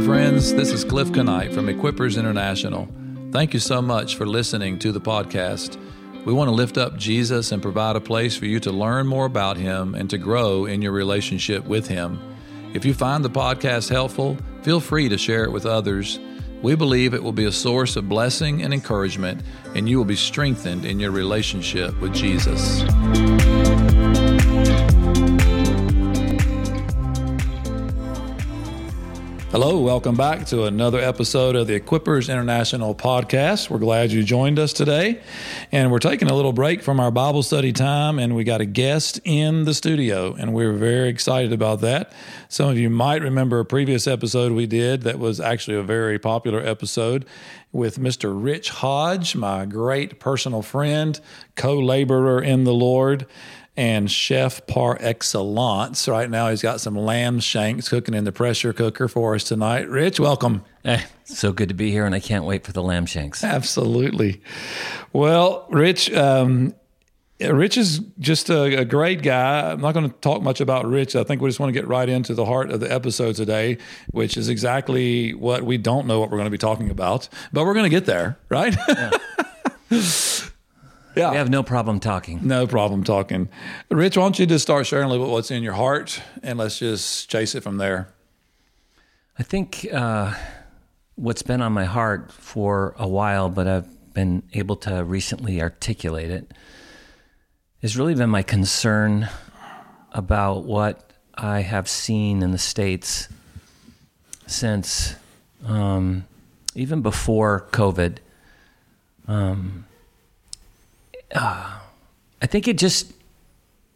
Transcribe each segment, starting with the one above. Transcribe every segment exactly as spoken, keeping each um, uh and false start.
Hello, friends. This is Cliff Knight from Equippers International. Thank you so much for listening to the podcast. We want to lift up Jesus and provide a place for you to learn more about Him and to grow in your relationship with Him. If you find the podcast helpful, feel free to share it with others. We believe it will be a source of blessing and encouragement, and you will be strengthened in your relationship with Jesus. Hello, welcome back to another episode of the Equippers International podcast. We're glad you joined us today, and we're taking a little break from our Bible study time, and we got a guest in the studio, and we're very excited about that. Some of you might remember a previous episode we did that was actually a very popular episode with Mister Rich Hodge, my great personal friend, co-laborer in the Lord, and chef par excellence. Right now, he's got some lamb shanks cooking in the pressure cooker for us tonight. Rich, welcome. Eh, so good to be here, and I can't wait for the lamb shanks. Absolutely. Well, Rich, um, Rich is just a, a great guy. I'm not going to talk much about Rich. I think we just want to get right into the heart of the episode today, which is exactly what we don't know what we're going to be talking about, but we're going to get there, right? Yeah. Yeah. We have no problem talking. No problem talking. Rich, why don't you just start sharing a little bit what's in your heart, and let's just chase it from there. I think uh, what's been on my heart for a while, but I've been able to recently articulate it, has really been my concern about what I have seen in the States since um, even before COVID. Um Uh, I think it just,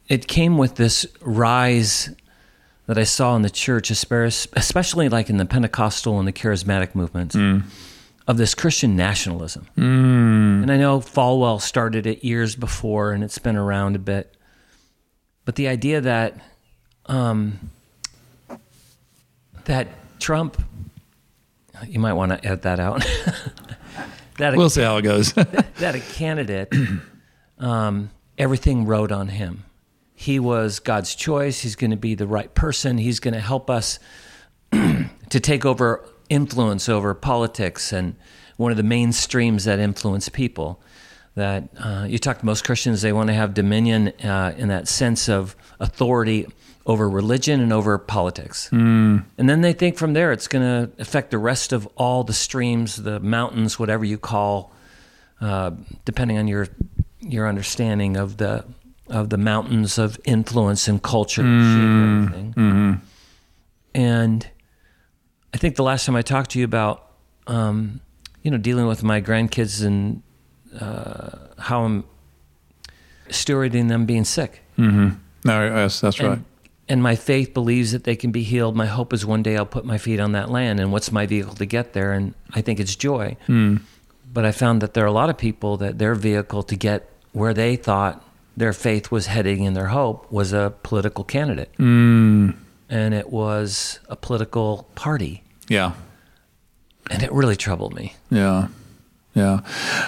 it came with this rise that I saw in the church, especially like in the Pentecostal and the charismatic movements, mm. of this Christian nationalism. Mm. And I know Falwell started it years before, and it's been around a bit. But the idea that um, that Trump, you might want to edit that out. that we'll a, see how it goes. that, that a candidate... Um, everything rode on him. He was God's choice. He's going to be the right person. He's going to help us to take over influence over politics and one of the mainstreams that influence people. That uh, you talk to most Christians, they want to have dominion uh, in that sense of authority over religion and over politics. Mm. And then they think from there it's going to affect the rest of all the streams, the mountains, whatever you call, uh, depending on your... your understanding of the of the mountains of influence and culture mm, and everything. Mm-hmm. And I think the last time I talked to you about, um, you know, dealing with my grandkids and uh, how I'm stewarding them being sick. Mm-hmm. No, yes, that's and, right. And my faith believes that they can be healed. My hope is one day I'll put my feet on that land, and what's my vehicle to get there? And I think it's joy. Mm. But I found that there are a lot of people that their vehicle to get where they thought their faith was heading and their hope was a political candidate. Mm. And it was a political party. Yeah. And it really troubled me. Yeah. Yeah.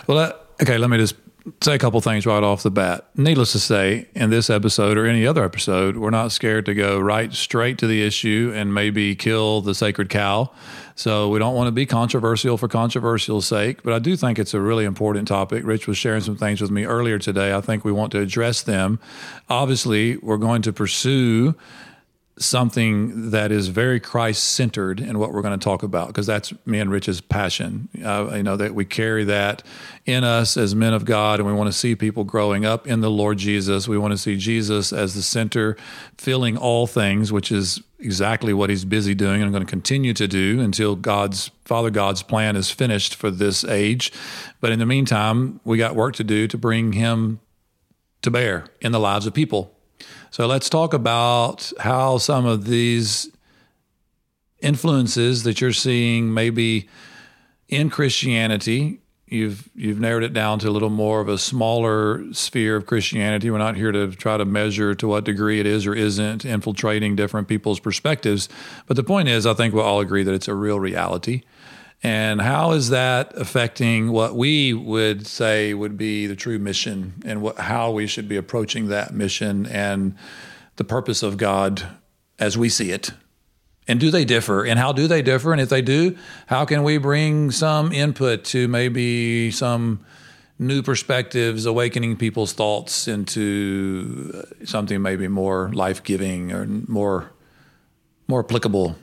Well, that, okay, let me just say a couple things right off the bat. Needless to say, in this episode or any other episode, we're not scared to go right straight to the issue and maybe kill the sacred cow. So we don't want to be controversial for controversial's sake, but I do think it's a really important topic. Rich was sharing some things with me earlier today. I think we want to address them. Obviously, we're going to pursue something that is very Christ-centered in what we're going to talk about, because that's me and Rich's passion. Uh, you know, that we carry that in us as men of God, and we want to see people growing up in the Lord Jesus. We want to see Jesus as the center, filling all things, which is exactly what he's busy doing and going to continue to do until God's Father God's plan is finished for this age. But in the meantime, we got work to do to bring him to bear in the lives of people. So let's talk about how some of these influences that you're seeing maybe in Christianity, you've you've narrowed it down to a little more of a smaller sphere of Christianity. We're not here to try to measure to what degree it is or isn't infiltrating different people's perspectives. But the point is, I think we'll all agree that it's a real reality. And how is that affecting what we would say would be the true mission and what, how we should be approaching that mission and the purpose of God as we see it And do they differ? And how do they differ? And if they do, how can we bring some input to maybe some new perspectives, awakening people's thoughts into something maybe more life-giving or more more applicable?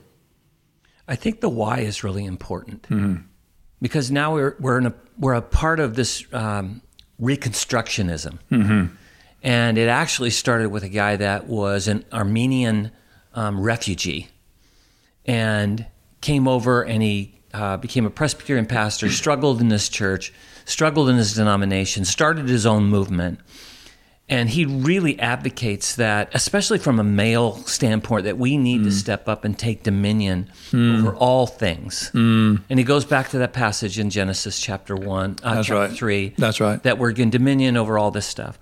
I think the why is really important, mm-hmm. because now we're we're in a we're a part of this um, reconstructionism, mm-hmm. and it actually started with a guy that was an Armenian um, refugee. And came over and he uh, became a Presbyterian pastor, struggled in this church, struggled in his denomination, started his own movement. And he really advocates that, especially from a male standpoint, that we need mm. to step up and take dominion mm. over all things. Mm. And he goes back to that passage in Genesis chapter one, uh, That's chapter right. three. That's right. That we're in dominion over all this stuff.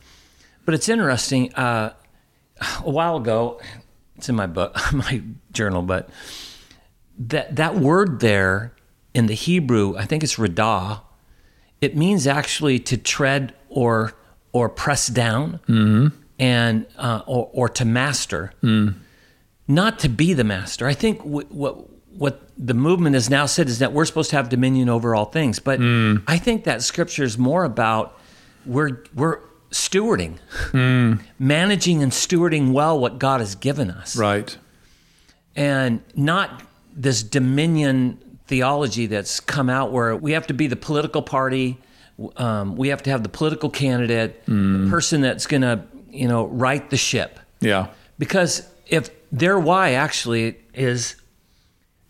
But it's interesting, uh, a while ago, it's in my book, my journal, but... That that word there in the Hebrew, I think it's radah, it means actually to tread or or press down mm-hmm. and uh, or, or to master, mm. not to be the master. I think w- what what the movement has now said is that we're supposed to have dominion over all things, but mm. I think that scripture is more about we're we're stewarding, mm. managing and stewarding well what God has given us, right, and not this dominion theology that's come out where we have to be the political party, um, we have to have the political candidate, mm. the person that's going to, you know, right the ship. Yeah. Because if their why actually is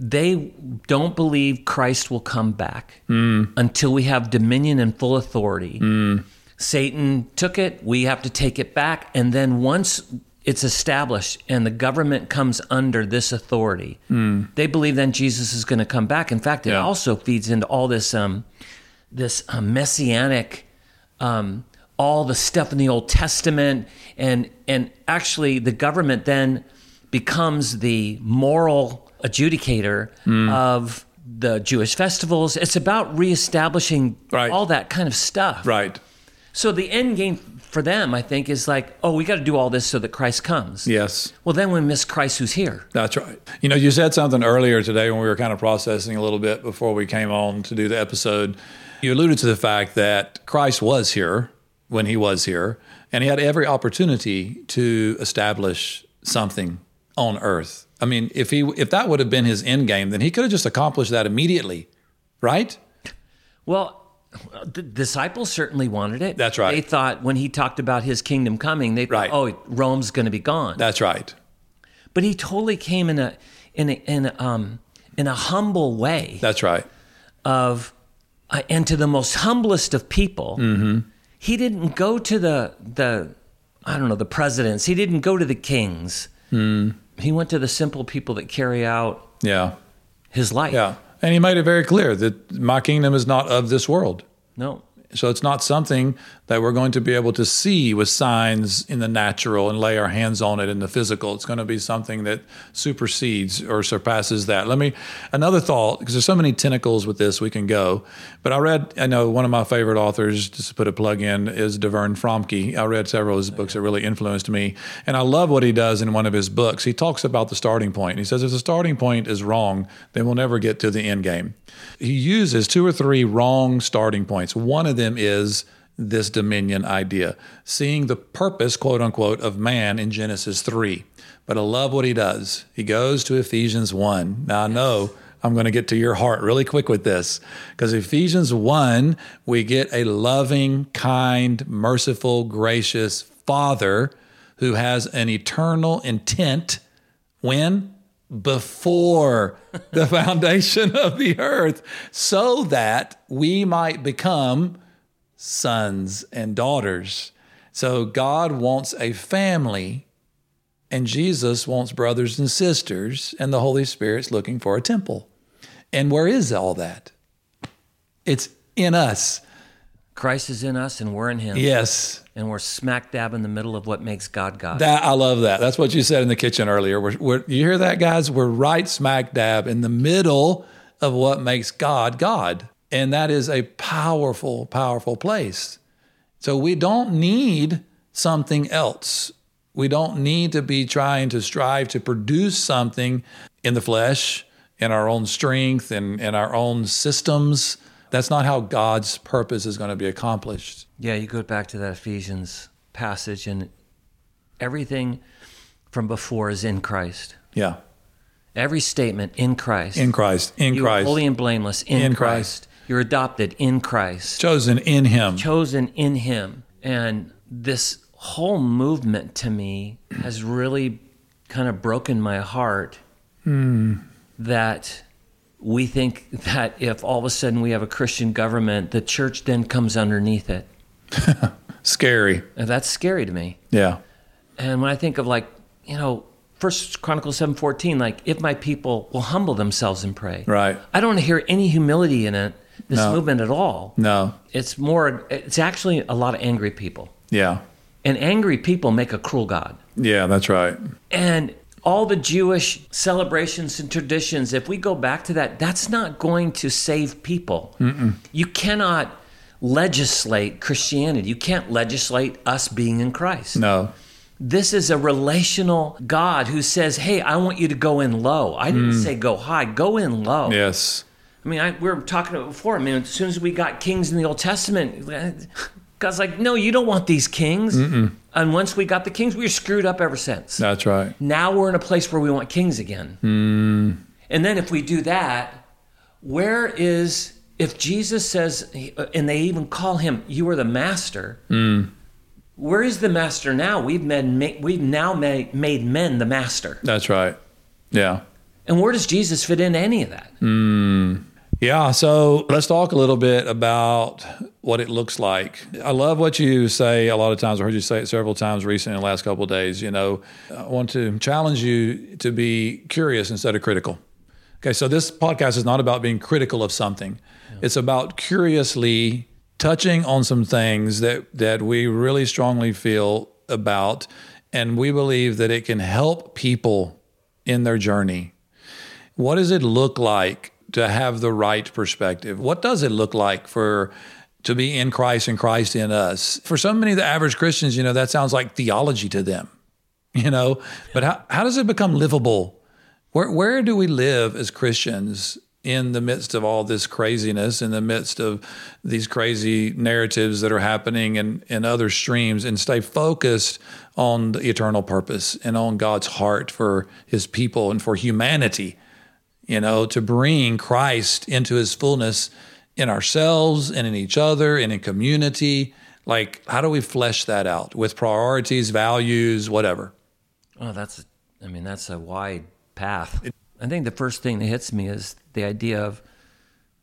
they don't believe Christ will come back mm. until we have dominion and full authority. Mm. Satan took it, we have to take it back, and then once it's established and the government comes under this authority, mm. they believe then Jesus is going to come back. In fact, it yeah. also feeds into all this um, this um, messianic, um, all the stuff in the Old Testament, and and actually the government then becomes the moral adjudicator mm. of the Jewish festivals. It's about reestablishing right. all that kind of stuff. Right. So the end game for them, I think, is like, oh, we got to do all this so that Christ comes. Yes. Well, then we miss Christ who's here. That's right. You know, you said something earlier today when we were kind of processing a little bit before we came on to do the episode. You alluded to the fact that Christ was here when he was here, and he had every opportunity to establish something on earth. I mean, if he if that would have been his end game, then he could have just accomplished that immediately, right? Well, the disciples certainly wanted it. That's right. They thought when he talked about his kingdom coming, they thought, right. oh, Rome's going to be gone. That's right. But he totally came in a in a, in a, um, in a humble way. That's right. Of uh, and to the most humblest of people, mm-hmm. he didn't go to the the I don't know the presidents. He didn't go to the kings. Mm. He went to the simple people that carry out yeah. his life. Yeah. And he made it very clear that my kingdom is not of this world. No. So it's not something that we're going to be able to see with signs in the natural and lay our hands on it in the physical. It's going to be something that supersedes or surpasses that. Let me, another thought, because there's so many tentacles with this, we can go. But I read, I know one of my favorite authors, just to put a plug in, is Deverne Fromke. I read several of his books that really influenced me. And I love what he does in one of his books. He talks about the starting point. He says, if the starting point is wrong, then we'll never get to the end game. He uses two or three wrong starting points. One of them them is this dominion idea, seeing the purpose, quote unquote, of man in Genesis three. But I love what he does. He goes to Ephesians one. Now I know I'm going to get to your heart really quick with this, because Ephesians one, we get a loving, kind, merciful, gracious Father who has an eternal intent when? Before the foundation of the earth, so that we might become sons and daughters. So God wants a family, and Jesus wants brothers and sisters, and the Holy Spirit's looking for a temple. And where is all that? It's in us. Christ is in us, and we're in him. Yes. And we're smack dab in the middle of what makes God God. That, I love that. That's what you said in the kitchen earlier. We're, we're, you hear that, guys? We're right smack dab in the middle of what makes God God. And that is a powerful, powerful place. So we don't need something else. We don't need to be trying to strive to produce something in the flesh, in our own strength, and in, in our own systems. That's not how God's purpose is going to be accomplished. Yeah, you go back to that Ephesians passage, and everything from before is in Christ. Yeah. Every statement, in Christ. In Christ, in you Christ. You're holy and blameless, in, in Christ. Christ. You're adopted, in Christ. Chosen in Him. Chosen in Him. And this whole movement to me has really kind of broken my heart mm. that we think that if all of a sudden we have a Christian government, the church then comes underneath it. Scary. And that's scary to me. Yeah. And when I think of, like, you know, First Chronicles seven fourteen, like, if my people will humble themselves and pray. Right. I don't hear any humility in it, this no. movement at all. No. It's more, it's actually a lot of angry people. Yeah. And angry people make a cruel God. Yeah, that's right. And all the Jewish celebrations and traditions, if we go back to that, that's not going to save people. Mm-mm. You cannot legislate Christianity. You can't legislate us being in Christ. No. This is a relational God who says, hey, I want you to go in low. I didn't mm. say go high. Go in low. Yes. I mean, I, we were talking about it before. I mean, as soon as we got kings in the Old Testament, God's like, no, you don't want these kings. Mm-mm. And once we got the kings, we were screwed up ever since. That's right. Now we're in a place where we want kings again. Mm. And then if we do that, where is, if Jesus says, and they even call him, you are the master. Mm. Where is the master now? We've made, we've now made, made men the master. That's right. Yeah. And where does Jesus fit in any of that? Mm. Yeah. So let's talk a little bit about what it looks like. I love what you say a lot of times. I heard you say it several times recently in the last couple of days. You know, I want to challenge you to be curious instead of critical. Okay. So this podcast is not about being critical of something. Yeah. It's about curiously touching on some things that, that we really strongly feel about, and we believe that it can help people in their journey. What does it look like to have the right perspective? What does it look like for to be in Christ and Christ in us? For so many of the average Christians, you know, that sounds like theology to them, you know, but how, how does it become livable? Where, where do we live as Christians in the midst of all this craziness, in the midst of these crazy narratives that are happening in, in other streams, and stay focused on the eternal purpose and on God's heart for his people and for humanity, you know, to bring Christ into his fullness in ourselves and in each other and in community. Like, how do we flesh that out with priorities, values, whatever? Oh, that's, I mean, that's a wide path. It, I think the first thing that hits me is the idea of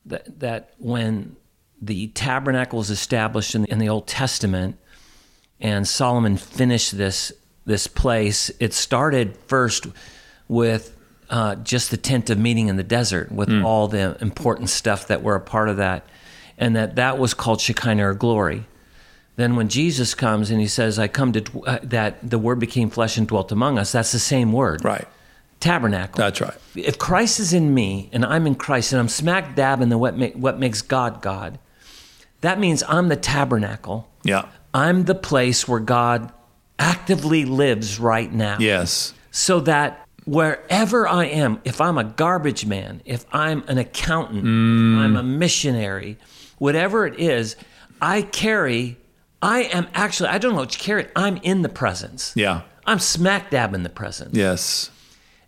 that, that when the tabernacle is established in the, in the Old Testament, and Solomon finished this this place, it started first with uh, just the tent of meeting in the desert, with mm. all the important stuff that were a part of that, and that that was called Shekinah or glory. Then when Jesus comes and he says, "I come to," dw- uh, that the Word became flesh and dwelt among us. That's the same word, right? Tabernacle. That's right. If Christ is in me and I'm in Christ and I'm smack dab in the what, make, what makes God God, that means I'm the tabernacle. Yeah. I'm the place where God actively lives right now. Yes. So that wherever I am, if I'm a garbage man, if I'm an accountant, mm. if I'm a missionary, whatever it is, I carry, I am actually, I don't know what you carry, I'm in the presence. Yeah. I'm smack dab in the presence. Yes.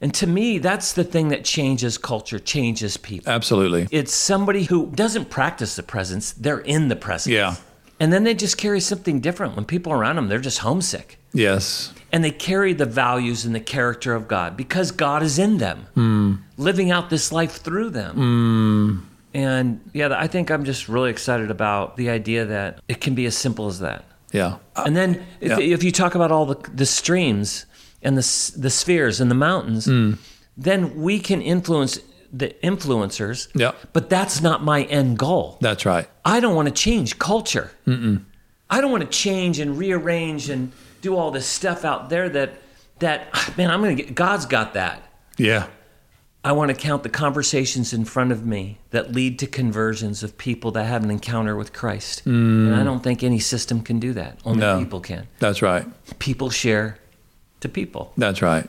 And to me, that's the thing that changes culture, changes people. Absolutely. It's somebody who doesn't practice the presence, they're in the presence. Yeah. And then they just carry something different. When people around them, they're just homesick. Yes. And they carry the values and the character of God because God is in them, mm. living out this life through them. Mm. And yeah, I think I'm just really excited about the idea that it can be as simple as that. Yeah. And then if, yeah. if you talk about all the, the streams, and the the spheres and the mountains, mm. then we can influence the influencers. Yeah. But that's not my end goal. That's right. I don't want to change culture. Mm-mm. I don't want to change and rearrange and do all this stuff out there that that man, I'm gonna get. God's got that. Yeah. I want to count the conversations in front of me that lead to conversions of people that have an encounter with Christ. Mm. And I don't think any system can do that. Only no. people can. That's right. People share to people. That's right.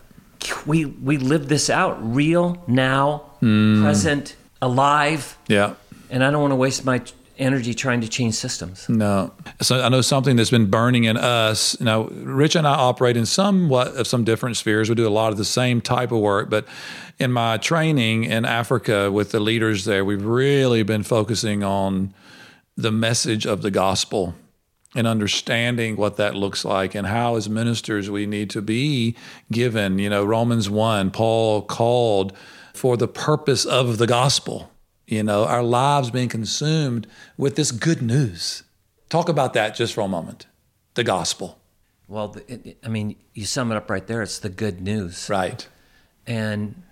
we we live this out real, now, mm. present, alive. Yeah. And I don't want to waste my energy trying to change systems. No. So I know something that's been burning in us. Now, Rich and I operate in somewhat of some different spheres. We do a lot of the same type of work, but in my training in Africa with the leaders there, we've really been focusing on the message of the gospel and understanding what that looks like and how as ministers we need to be given. You know, Romans one, Paul called for the purpose of the gospel. You know, our lives being consumed with this good news. Talk about that just for a moment, the gospel. Well, it, it, I mean, you sum it up right there. It's the good news. Right. And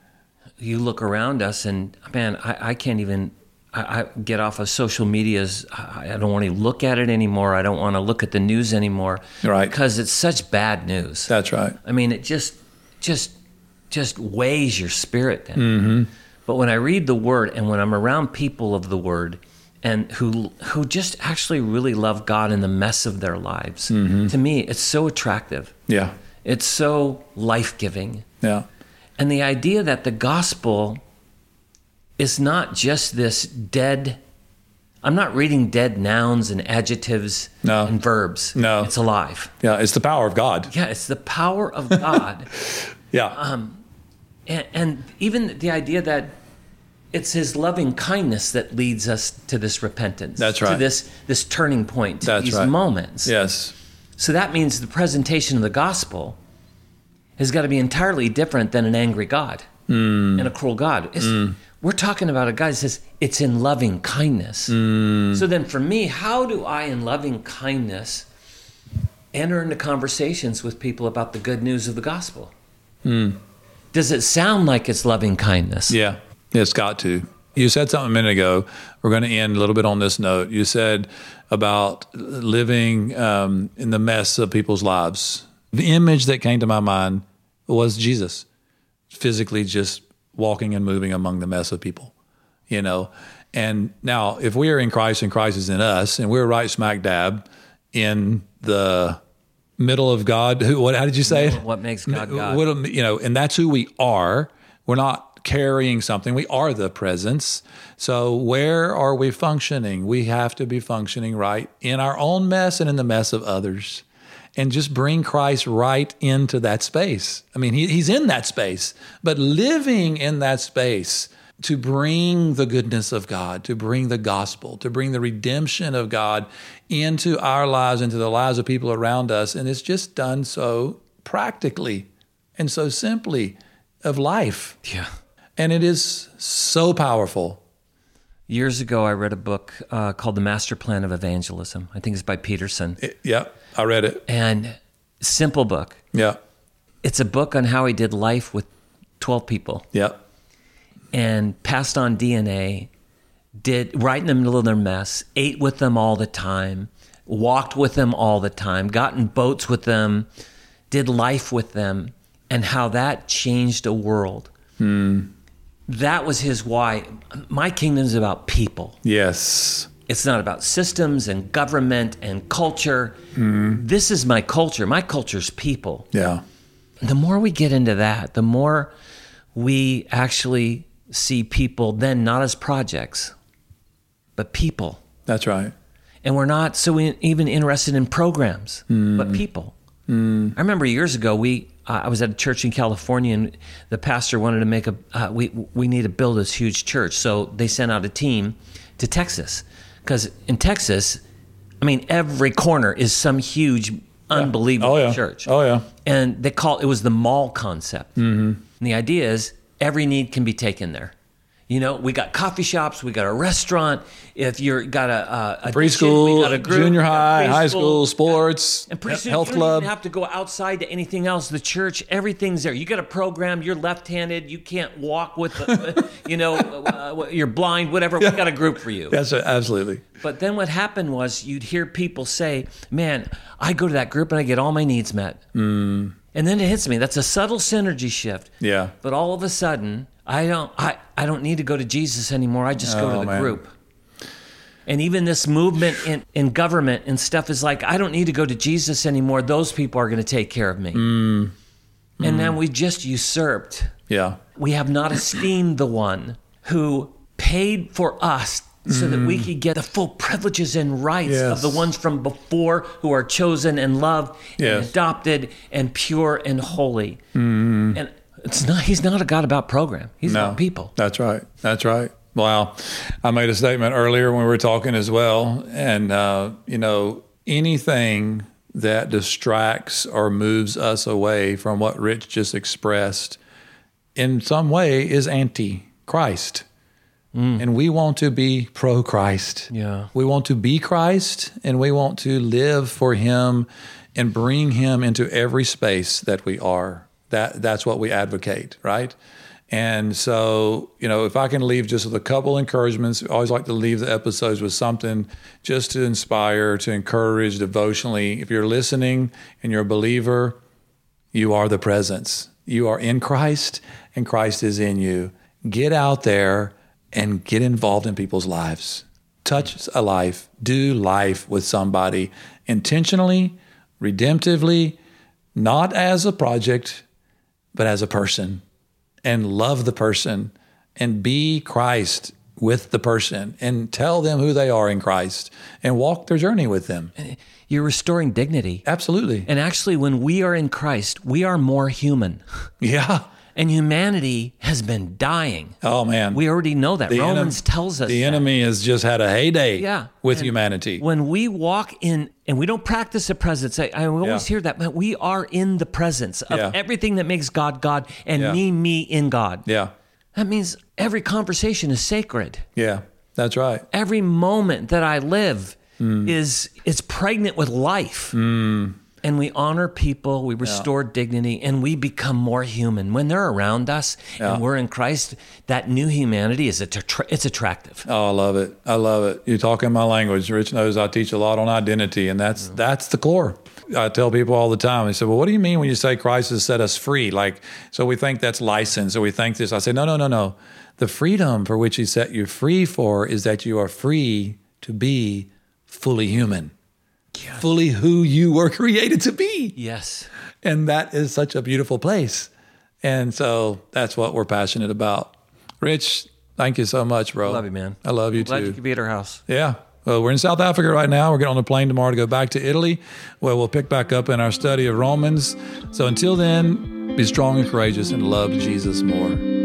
you look around us and, man, I, I can't even I, I get off of social medias. I, I don't want to look at it anymore. I don't want to look at the news anymore. Right. Because it's such bad news. That's right. I mean, it just, just, just weighs your spirit down. Mm-hmm. But when I read the Word and when I'm around people of the Word and who who just actually really love God in the mess of their lives, mm-hmm. to me, it's so attractive. Yeah. It's so life-giving. Yeah. And the idea that the gospel is not just this dead, I'm not reading dead nouns and adjectives no. and verbs. No. It's alive. Yeah, it's the power of God. Yeah, it's the power of God. yeah. Um, and, and even the idea that it's his loving kindness that leads us to this repentance. That's right. To this this turning point, to That's these right. moments. Yes. So that means the presentation of the gospel has got to be entirely different than an angry God mm. and a cruel God. Mm. We're talking about a God that says, it's in loving kindness. Mm. So then for me, how do I in loving kindness enter into conversations with people about the good news of the gospel? Mm. Does it sound like it's loving kindness? Yeah. It's got to. You said something a minute ago. We're going to end a little bit on this note. You said about living um, in the mess of people's lives. The image that came to my mind was Jesus, physically just walking and moving among the mess of people, you know. And now if we are in Christ and Christ is in us and we're right smack dab in the middle of God, who, what, how did you say it? What makes God God? What, you know, and that's who we are. We're not carrying something. We are the presence. So where are we functioning? We have to be functioning right in our own mess and in the mess of others, and just bring Christ right into that space. I mean, he, he's in that space, but living in that space to bring the goodness of God, to bring the gospel, to bring the redemption of God into our lives, into the lives of people around us. And it's just done so practically and so simply of life. Yeah. And it is so powerful. Years ago, I read a book uh, called The Master Plan of Evangelism. I think it's by Peterson. It, yeah, I read it. And simple book. Yeah. It's a book on how he did life with twelve people. Yeah. And passed on D N A, did right in the middle of their mess, ate with them all the time, walked with them all the time, got in boats with them, did life with them, and how that changed a world. Hmm. That was his why. My kingdom is about people. Yes. It's not about systems and government and culture. Mm-hmm. This is my culture. My culture's people. Yeah. The more we get into that, the more we actually see people then not as projects, but people. That's right. And we're not so in, even interested in programs, mm. but people. Mm. I remember years ago, we... I was at a church in California, and the pastor wanted to make a, uh, we we need to build this huge church. So they sent out a team to Texas, because in Texas, I mean, every corner is some huge, unbelievable yeah. Oh, yeah. church. Oh, yeah. And they call it was the mall concept. Mm-hmm. And the idea is every need can be taken there. You know, we got coffee shops, we got a restaurant. If you're got a, a, a preschool, kitchen, we got a group, junior high, high school, sports, and pretty soon health you club. You don't have to go outside to anything else. The church, everything's there. You got a program. You're left-handed. You can't walk with, a, you know, uh, you're blind. Whatever. Yeah. We got a group for you. That's right, absolutely. But then what happened was you'd hear people say, "Man, I go to that group and I get all my needs met." Mm. And then it hits me. That's a subtle synergy shift. Yeah. But all of a sudden, I don't I, I don't need to go to Jesus anymore. I just oh, go to the man. group. And even this movement in, in government and stuff is like, I don't need to go to Jesus anymore. Those people are going to take care of me. Mm. Mm. And then we just usurped. Yeah. We have not esteemed the one who paid for us so mm. that we could get the full privileges and rights yes. of the ones from before who are chosen and loved yes. and adopted and pure and holy. Mm. And it's not, he's not a God about program. He's no. about people. That's right. That's right. Wow. I made a statement earlier when we were talking as well. And, uh, you know, anything that distracts or moves us away from what Rich just expressed in some way is anti-Christ. Mm. And we want to be pro-Christ. Yeah. We want to be Christ, and we want to live for Him and bring Him into every space that we are. That That's what we advocate, right? And so, you know, if I can leave just with a couple encouragements, I always like to leave the episodes with something just to inspire, to encourage devotionally. If you're listening and you're a believer, you are the presence. You are in Christ, and Christ is in you. Get out there and get involved in people's lives. Touch a life. Do life with somebody intentionally, redemptively, not as a project, but as a person. And love the person and be Christ with the person and tell them who they are in Christ and walk their journey with them. You're restoring dignity. Absolutely. And actually, when we are in Christ, we are more human. Yeah. And humanity has been dying. Oh, man. We already know that. The Romans en- tells us The that. enemy has just had a heyday yeah. with and humanity. When we walk in, and we don't practice the presence, I, I always yeah. hear that, but we are in the presence of yeah. everything that makes God God and yeah. me, me in God. Yeah. That means every conversation is sacred. Yeah, that's right. Every moment that I live mm. is it's pregnant with life. Mm. And we honor people, we restore yeah. dignity, and we become more human. When they're around us yeah. and we're in Christ, that new humanity, is attra- it's attractive. Oh, I love it. I love it. You're talking my language. Rich knows I teach a lot on identity, and that's mm-hmm. that's the core. I tell people all the time, they say, well, what do you mean when you say Christ has set us free? Like, so we think that's license, or we think this. I say, no, no, no, no. The freedom for which He set you free for is that you are free to be fully human. Yes. Fully who you were created to be. Yes. And that is such a beautiful place. And so that's what we're passionate about. Rich, thank you so much, bro. I love you, man. I love you, I'm too. Glad you could be at our house. Yeah. Well, we're in South Africa right now. We're getting on a plane tomorrow to go back to Italy, where we'll pick back up in our study of Romans. So until then, be strong and courageous and love Jesus more.